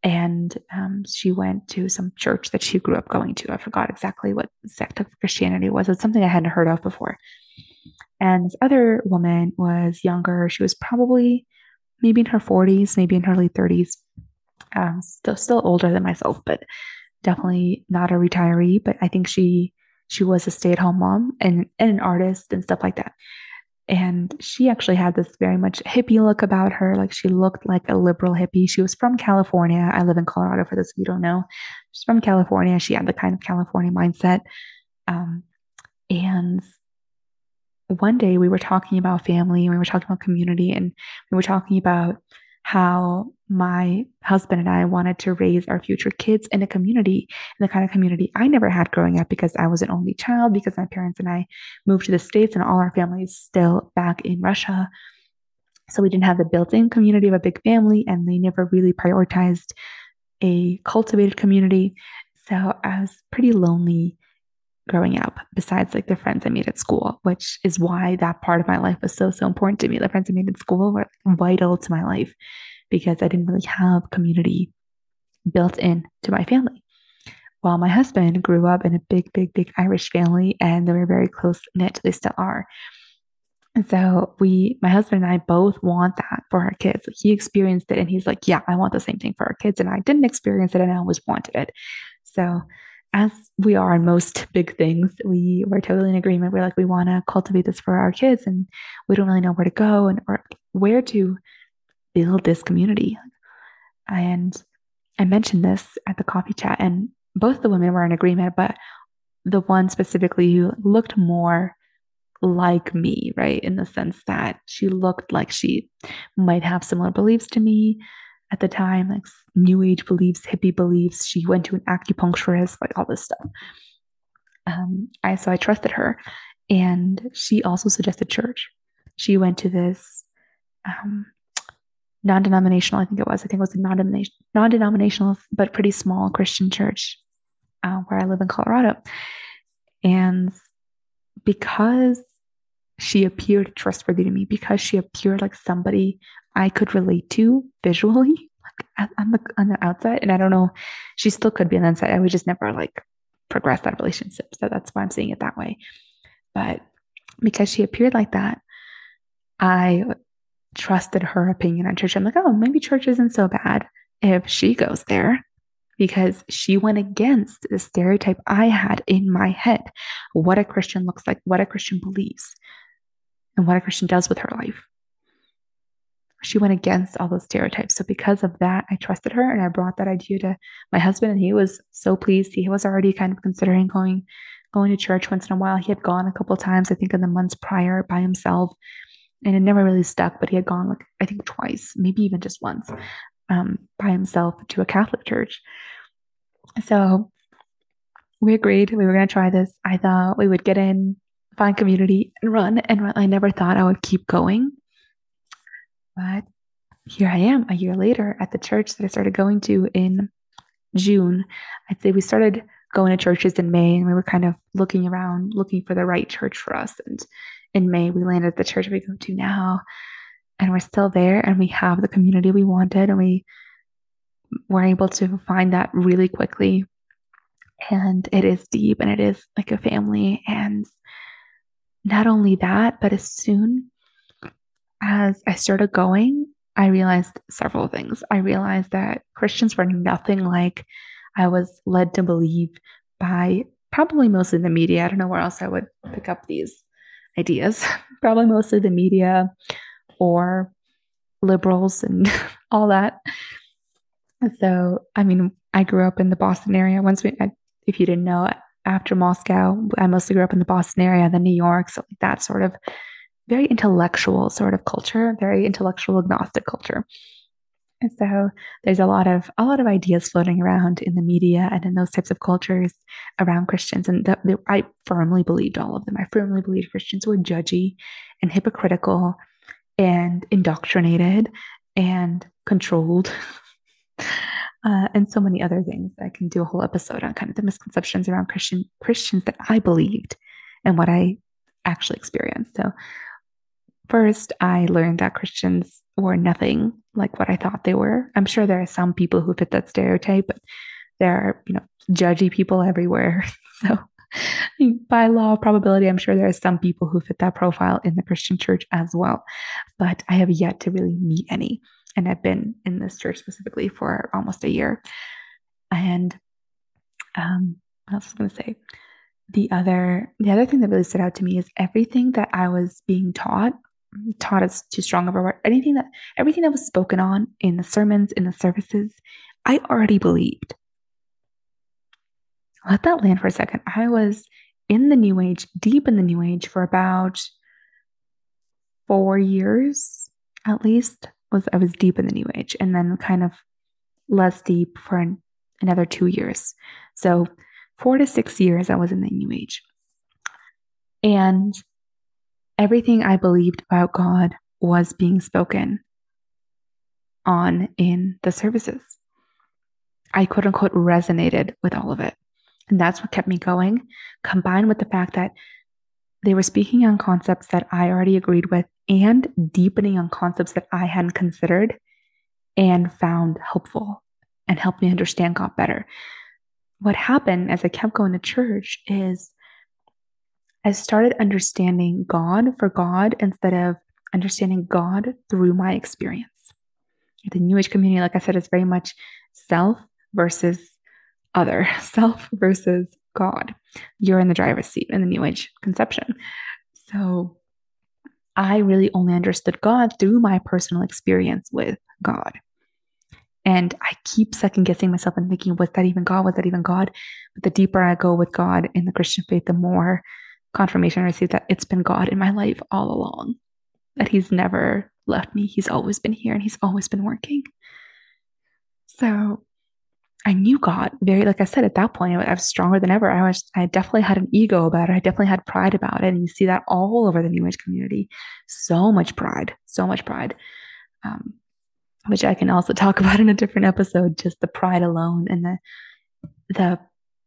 and um, she went to some church that she grew up going to. I forgot exactly what sect of Christianity was. It's something I hadn't heard of before. And this other woman was younger. She was probably maybe in her forties, maybe in her late thirties, um, still still older than myself, but definitely not a retiree. But I think she she was a stay-at-home mom and, and an artist and stuff like that. And she actually had this very much hippie look about her. Like she looked like a liberal hippie. She was from California. I live in Colorado, for those of you who don't know. She's from California. She had the kind of California mindset. Um, and one day we were talking about family, and we were talking about community, and we were talking about how my husband and I wanted to raise our future kids in a community, in the kind of community I never had growing up because I was an only child, because my parents and I moved to the States and all our family is still back in Russia. So we didn't have the built-in community of a big family, and they never really prioritized a cultivated community. So I was pretty lonely growing up, besides like the friends I made at school, which is why that part of my life was so, so important to me. The friends I made at school were vital to my life because I didn't really have community built in to my family. While my husband grew up in a big, big, big Irish family, and they were very close knit. They still are. And so we, my husband and I both want that for our kids. He experienced it and he's like, yeah, I want the same thing for our kids. And I didn't experience it and I always wanted it. So as we are in most big things, we were totally in agreement. We're like, we want to cultivate this for our kids, and we don't really know where to go and or where to build this community. And I mentioned this at the coffee chat, and both the women were in agreement, but the one specifically who looked more like me, right? In the sense that she looked like she might have similar beliefs to me. At the time, like New Age beliefs, hippie beliefs. She went to an acupuncturist, like all this stuff. Um, I so I trusted her, and she also suggested church. She went to this um, non-denominational. I think it was. I think it was a non-denomination, non-denominational, but pretty small Christian church uh, where I live in Colorado. And because she appeared trustworthy to me, because she appeared like somebody I could relate to visually, like on the, on the outside. And I don't know, she still could be on the inside. I would just never like progress that relationship. So that's why I'm saying it that way. But because she appeared like that, I trusted her opinion on church. I'm like, oh, maybe church isn't so bad. if she goes there, because she went against the stereotype I had in my head, what a Christian looks like, what a Christian believes, and what a Christian does with her life. She went against all those stereotypes. So because of that, I trusted her and I brought that idea to my husband, and he was so pleased. He was already kind of considering going, going to church once in a while. He had gone a couple of times, I think in the months prior by himself, and it never really stuck, but he had gone like, I think twice, maybe even just once. Um, by himself to a Catholic church. So we agreed we were going to try this. I thought we would get in, find community, and run. And I never thought I would keep going. But here I am a year later at the church that I started going to in June. I'd say we started going to churches in May, and we were kind of looking around, looking for the right church for us. And in May, we landed at the church we go to now. And we're still there, and we have the community we wanted, and we were able to find that really quickly. And it is deep, and it is like a family. And not only that, but as soon as I started going, I realized several things. I realized that Christians were nothing like I was led to believe by probably mostly the media. I don't know where else I would pick up these ideas. Probably mostly the media, or liberals and all that. And so, I mean, I grew up in the Boston area. Once we, I, if you didn't know, after Moscow, I mostly grew up in the Boston area, then New York. So that sort of very intellectual sort of culture, very intellectual agnostic culture. And so there's a lot of, a lot of ideas floating around in the media and in those types of cultures around Christians. And that, that I firmly believed all of them. I firmly believed Christians were judgy and hypocritical and indoctrinated and controlled, uh, and so many other things. I can do a whole episode on kind of the misconceptions around Christian Christians that I believed and what I actually experienced. So first, I learned that Christians were nothing like what I thought they were. I'm sure there are some people who fit that stereotype, but there are, you know, judgy people everywhere. So by law of probability, I'm sure there are some people who fit that profile in the Christian church as well, but I have yet to really meet any. And I've been in this church specifically for almost a year. And um, what else was I going to say? The other, the other thing that really stood out to me is everything that I was being taught, taught is too strong of a word, anything that, everything that was spoken on in the sermons, in the services, I already believed. Let that land for a second. I was in the New Age, deep in the New Age for about four years, at least. Was I was deep in the New Age, and then kind of less deep for an, another two years. So four to six years I was in the New Age. And everything I believed about God was being spoken on in the services. I quote unquote resonated with all of it. And that's what kept me going, combined with the fact that they were speaking on concepts that I already agreed with and deepening on concepts that I hadn't considered and found helpful and helped me understand God better. What happened as I kept going to church is I started understanding God for God instead of understanding God through my experience. The New Age community, like I said, is very much self versus other, self versus God. You're in the driver's seat in the New Age conception. So I really only understood God through my personal experience with God. And I keep second guessing myself and thinking, was that even God? Was that even God? But the deeper I go with God in the Christian faith, the more confirmation I receive that it's been God in my life all along, that he's never left me. He's always been here and he's always been working. So I knew God very, like I said, at that point, I was stronger than ever. I was, I definitely had an ego about it. I definitely had pride about it. And you see that all over the New Age community. So much pride, so much pride, um, which I can also talk about in a different episode, just the pride alone and the, the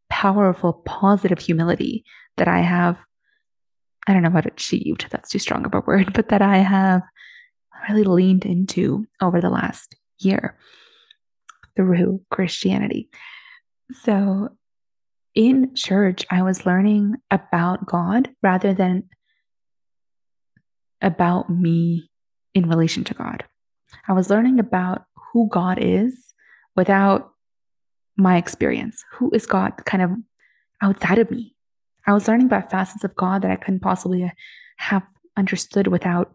powerful, positive humility that I have. I don't know about achieved, that's too strong of a word, but that I have really leaned into over the last year through Christianity. So in church, I was learning about God rather than about me in relation to God. I was learning about who God is without my experience. Who is God kind of outside of me? I was learning about facets of God that I couldn't possibly have understood without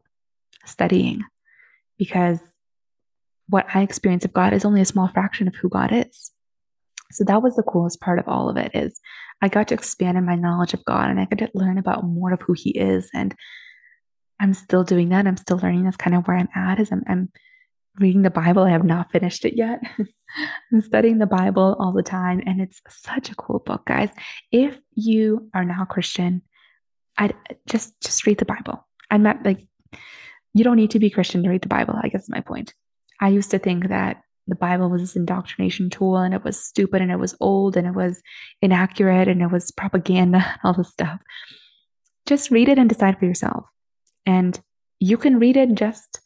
studying, because what I experience of God is only a small fraction of who God is. So that was the coolest part of all of it, is I got to expand in my knowledge of God, and I got to learn about more of who he is. And I'm still doing that. I'm still learning. That's kind of where I'm at, is I'm, I'm reading the Bible. I have not finished it yet. I'm studying the Bible all the time. And it's such a cool book, guys. If you are not Christian, I'd just, just read the Bible. I'm not like, you don't need to be Christian to read the Bible, I guess is my point. I used to think that the Bible was this indoctrination tool, and it was stupid, and it was old, and it was inaccurate, and it was propaganda, and all this stuff. Just read it and decide for yourself. And you can read it just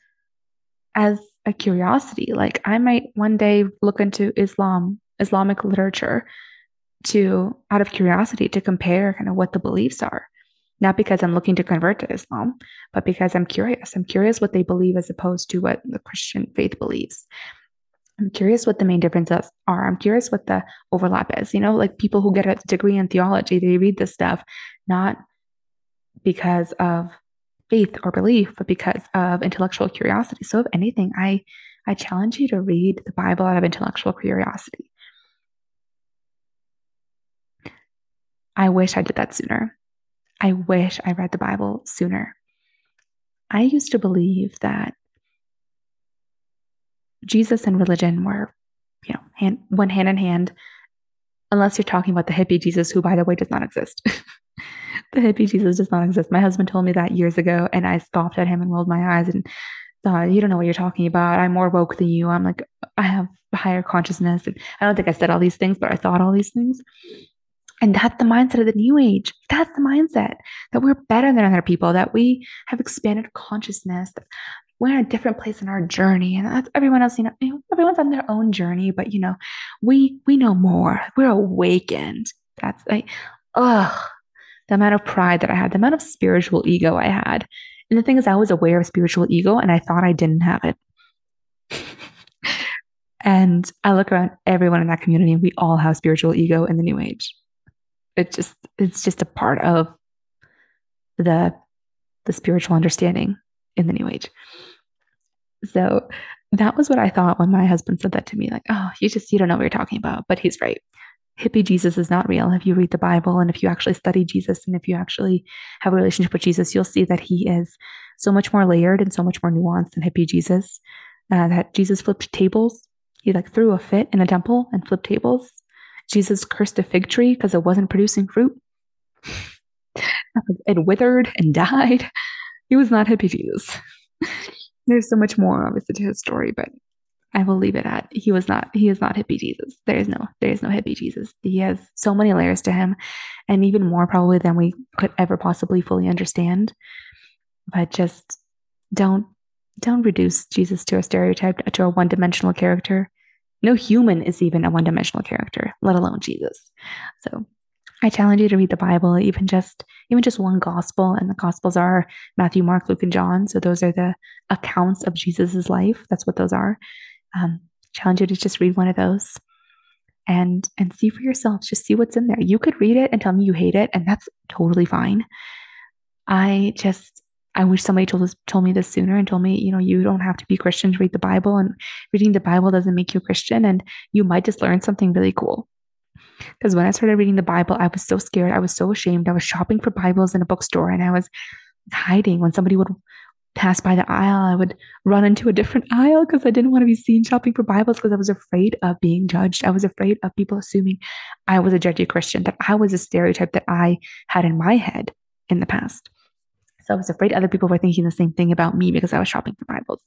as a curiosity. Like, I might one day look into Islam, Islamic literature to, out of curiosity, to compare kind of what the beliefs are. Not because I'm looking to convert to Islam, but because I'm curious. I'm curious what they believe as opposed to what the Christian faith believes. I'm curious what the main differences are. I'm curious what the overlap is. You know, like people who get a degree in theology, they read this stuff not because of faith or belief, but because of intellectual curiosity. So if anything, I, I challenge you to read the Bible out of intellectual curiosity. I wish I did that sooner. I wish I read the Bible sooner. I used to believe that Jesus and religion were, you know, hand, went hand in hand, unless you're talking about the hippie Jesus, who, by the way, does not exist. The hippie Jesus does not exist. My husband told me that years ago, and I scoffed at him and rolled my eyes and thought, you don't know what you're talking about. I'm more woke than you. I'm like, I have higher consciousness. And I don't think I said all these things, but I thought all these things. And that's the mindset of the New Age. That's the mindset that we're better than other people, that we have expanded consciousness, that we're in a different place in our journey. And that's everyone else, you know, everyone's on their own journey, but you know, we, we know more. We're awakened. That's like, ugh, the amount of pride that I had, the amount of spiritual ego I had. And the thing is, I was aware of spiritual ego, and I thought I didn't have it. And I look around everyone in that community, and we all have spiritual ego in the New Age. It just, it's just a part of the, the spiritual understanding in the New Age. So that was what I thought when my husband said that to me, like, oh, you just, you don't know what you're talking about, but he's right. Hippie Jesus is not real. If you read the Bible, and if you actually study Jesus, and if you actually have a relationship with Jesus, you'll see that he is so much more layered and so much more nuanced than hippie Jesus, uh, that Jesus flipped tables. He like threw a fit in a temple and flipped tables. Jesus cursed a fig tree because it wasn't producing fruit. It withered and died. He was not hippie Jesus. There's so much more, obviously, to his story, but I will leave it at he was not. He is not hippie Jesus. There is no. There is no hippie Jesus. He has so many layers to him, and even more probably than we could ever possibly fully understand. But just don't don't reduce Jesus to a stereotype, to a one-dimensional character. No human is even a one-dimensional character, let alone Jesus. So I challenge you to read the Bible, even just even just one gospel. And the gospels are Matthew, Mark, Luke, and John. So those are the accounts of Jesus's life. That's what those are. Um, challenge you to just read one of those and and see for yourself. Just see what's in there. You could read it and tell me you hate it, and that's totally fine. I just... I wish somebody told us, told me this sooner and told me, you know, you don't have to be Christian to read the Bible, and reading the Bible doesn't make you a Christian, and you might just learn something really cool. Because when I started reading the Bible, I was so scared. I was so ashamed. I was shopping for Bibles in a bookstore, and I was hiding. When somebody would pass by the aisle, I would run into a different aisle because I didn't want to be seen shopping for Bibles, because I was afraid of being judged. I was afraid of people assuming I was a judgy Christian, that I was a stereotype that I had in my head in the past. So I was afraid other people were thinking the same thing about me because I was shopping for Bibles.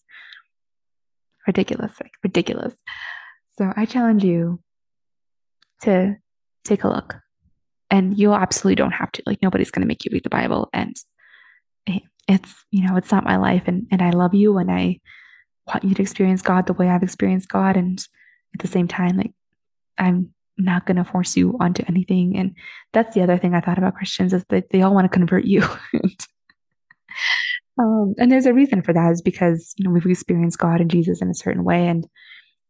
Ridiculous, like ridiculous. So I challenge you to take a look, and you absolutely don't have to. Like, nobody's going to make you read the Bible, and it's, you know, it's not my life, and, and I love you, and I want you to experience God the way I've experienced God. And at the same time, like, I'm not going to force you onto anything. And that's the other thing I thought about Christians, is that they all want to convert you. Um, and there's a reason for that, is because, you know, we've experienced God and Jesus in a certain way, and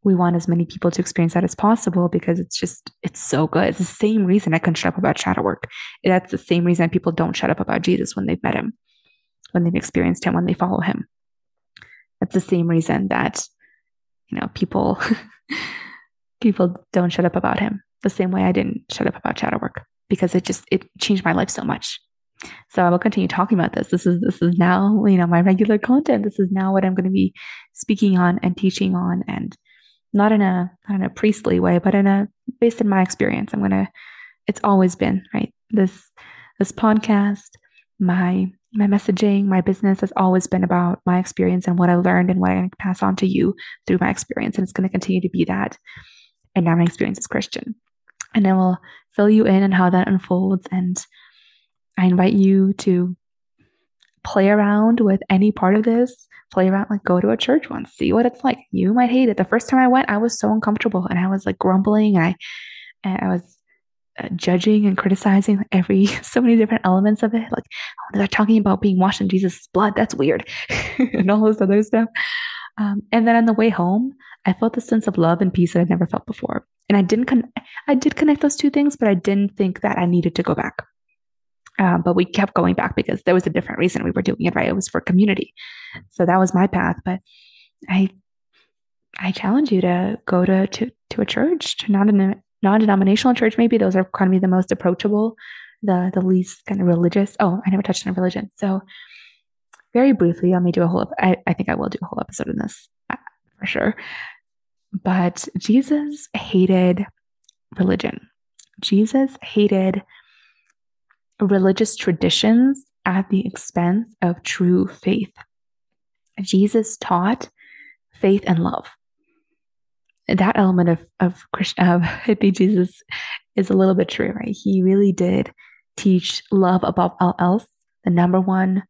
we want as many people to experience that as possible, because it's just, it's so good. It's the same reason I couldn't shut up about shadow work. That's the same reason people don't shut up about Jesus when they've met him, when they've experienced him, when they follow him. That's the same reason that, you know, people, people don't shut up about him the same way I didn't shut up about shadow work, because it just, it changed my life so much. So I will continue talking about this. This is, this is now, you know, my regular content. This is now what I'm going to be speaking on and teaching on, and Not in a not in a priestly way, but in a based on my experience. I'm gonna. It's always been right. This this podcast, my my messaging, my business has always been about my experience and what I learned and what I pass on to you through my experience, and it's going to continue to be that. And now my experience is Christian, and I will fill you in on how that unfolds. And I invite you to play around with any part of this. Play around, like go to a church once, see what it's like. You might hate it. The first time I went, I was so uncomfortable, and I was like grumbling, and I, and I was uh, judging and criticizing every so many different elements of it. Like, oh, they're talking about being washed in Jesus' blood. That's weird, and all this other stuff. Um, and then on the way home, I felt this sense of love and peace that I'd never felt before. And I didn't, con- I did connect those two things, but I didn't think that I needed to go back. Um, but we kept going back because there was a different reason we were doing it, right? It was for community. So that was my path. But I, I challenge you to go to, to, to a church, to not a non-denominational church. Maybe those are kind of the most approachable, the, the least kind of religious. Oh, I never touched on religion. So very briefly, I may do a whole, I, I think I will do a whole episode on this for sure. But Jesus hated religion. Jesus hated religious traditions at the expense of true faith. Jesus taught faith and love. That element of of, of hippie Jesus is a little bit true, right? He really did teach love above all else. The number one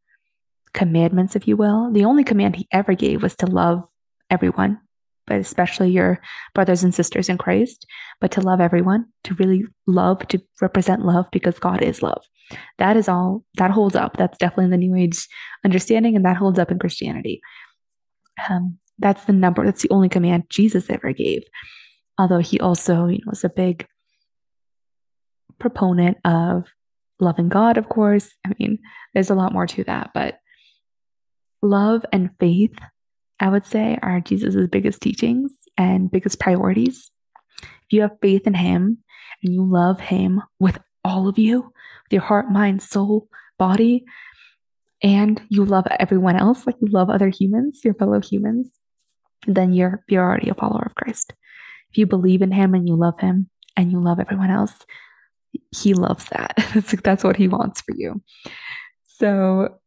commandments, if you will. The only command he ever gave was to love everyone, but especially your brothers and sisters in Christ, but to love everyone, to really love, to represent love, because God is love. That is all, that holds up. That's definitely in the New Age understanding, and that holds up in Christianity. Um, that's the number, that's the only command Jesus ever gave. Although he also, you know, was a big proponent of loving God, of course. I mean, there's a lot more to that, but love and faith, I would say, are Jesus's biggest teachings and biggest priorities. If you have faith in him and you love him with all of you, with your heart, mind, soul, body, and you love everyone else, like you love other humans, your fellow humans, then you're, you're already a follower of Christ. If you believe in him and you love him and you love everyone else, he loves that. That's, that's what he wants for you. So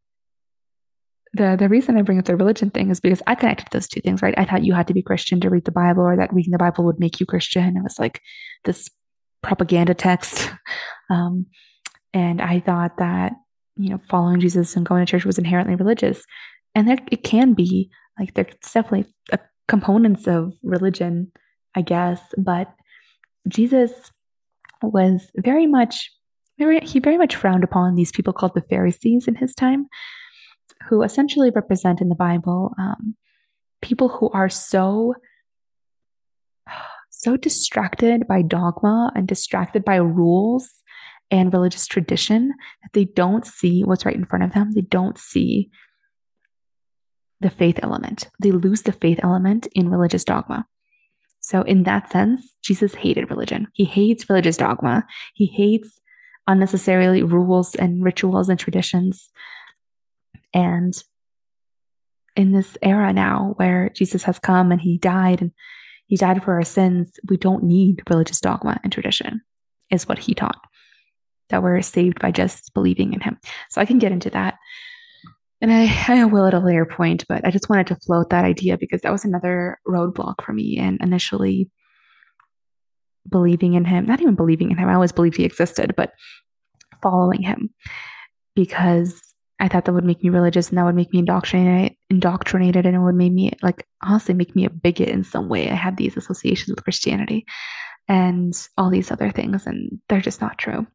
The the reason I bring up the religion thing is because I connected those two things, right? I thought you had to be Christian to read the Bible, or that reading the Bible would make you Christian. It was like this propaganda text. Um, and I thought that, you know, following Jesus and going to church was inherently religious. And there, it can be, like, there's definitely a components of religion, I guess. But Jesus was very much, very, he very much frowned upon these people called the Pharisees in his time, who essentially represent in the Bible um, people who are so, so distracted by dogma and distracted by rules and religious tradition that they don't see what's right in front of them. They don't see the faith element. They lose the faith element in religious dogma. So in that sense, Jesus hated religion. He hates religious dogma. He hates unnecessarily rules and rituals and traditions. And in this era now where Jesus has come and he died and he died for our sins, we don't need religious dogma and tradition, is what he taught, that we're saved by just believing in him. So I can get into that. And I, I will at a later point, but I just wanted to float that idea because that was another roadblock for me. And initially believing in him, not even believing in him, I always believed he existed, but following him, because I thought that would make me religious and that would make me indoctrinated, indoctrinated and it would make me, like, honestly make me a bigot in some way. I had these associations with Christianity and all these other things, and they're just not true.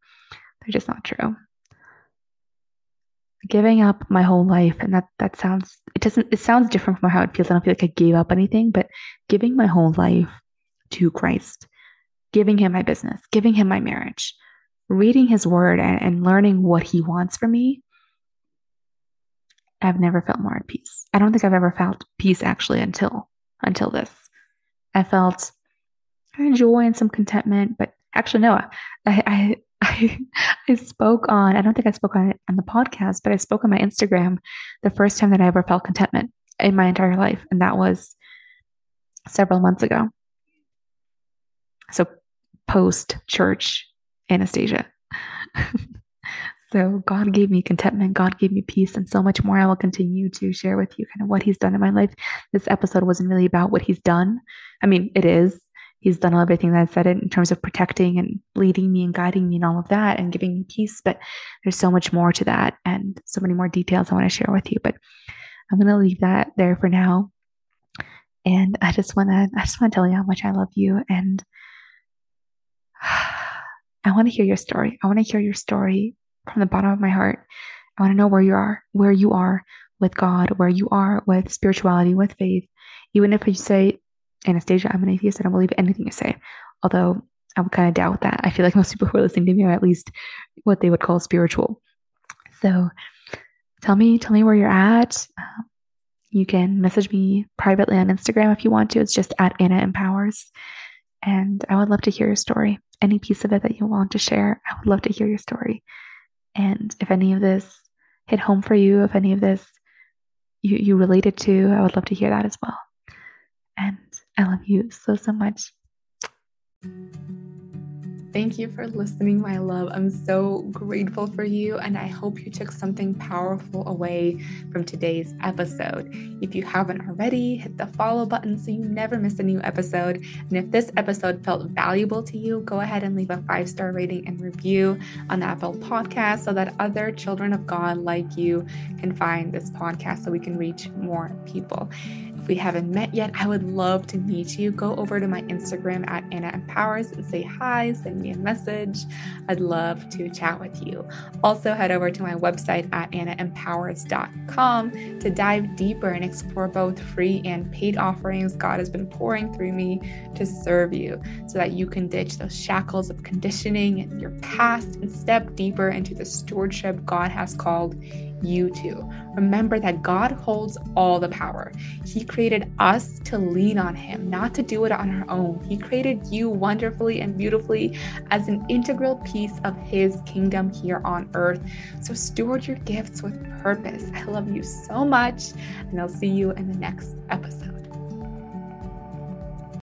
They're just not true. giving up my whole life, and that that sounds it doesn't it sounds different from how it feels. I don't feel like I gave up anything, but giving my whole life to Christ, giving him my business, giving him my marriage, reading his word and, and learning what he wants from me, I've never felt more at peace. I don't think I've ever felt peace actually until until this. I felt joy and some contentment, but actually no, I I I, I spoke on, I don't think I spoke on it on the podcast, but I spoke on my Instagram the first time that I ever felt contentment in my entire life. And that was several months ago. So post church Anastasia. So God gave me contentment. God gave me peace, and so much more. I will continue to share with you kind of what he's done in my life. This episode wasn't really about what he's done. I mean, it is. He's done everything that I said in terms of protecting and leading me and guiding me and all of that and giving me peace. But there's so much more to that and so many more details I want to share with you. But I'm going to leave that there for now. And I just want to, I just want to tell you how much I love you. And I want to hear your story. I want to hear your story from the bottom of my heart. I want to know where you are, where you are with God, where you are with spirituality, with faith. Even if you say, Anastasia, I'm an atheist, I don't believe anything you say. Although I would kind of doubt that. I feel like most people who are listening to me are at least what they would call spiritual. So tell me, tell me where you're at. Um, you can message me privately on Instagram if you want to. It's just at Ana Empowers. And I would love to hear your story. Any piece of it that you want to share, I would love to hear your story. And if any of this hit home for you, if any of this you, you related to, I would love to hear that as well. And I love you so, so much. Thank you for listening, my love. I'm so grateful for you, and I hope you took something powerful away from today's episode. If you haven't already, hit the follow button so you never miss a new episode. And if this episode felt valuable to you, go ahead and leave a five-star rating and review on the Apple Podcast so that other children of God like you can find this podcast so we can reach more people. If we haven't met yet, I would love to meet you. Go over to my Instagram at Ana Empowers and say hi, send me a message. I'd love to chat with you. Also, head over to my website at ana empowers dot com to dive deeper and explore both free and paid offerings God has been pouring through me to serve you so that you can ditch those shackles of conditioning and your past and step deeper into the stewardship God has called you too. Remember that God holds all the power. He created us to lean on him, not to do it on our own. He created you wonderfully and beautifully as an integral piece of his kingdom here on earth. So steward your gifts with purpose. I love you so much, and I'll see you in the next episode.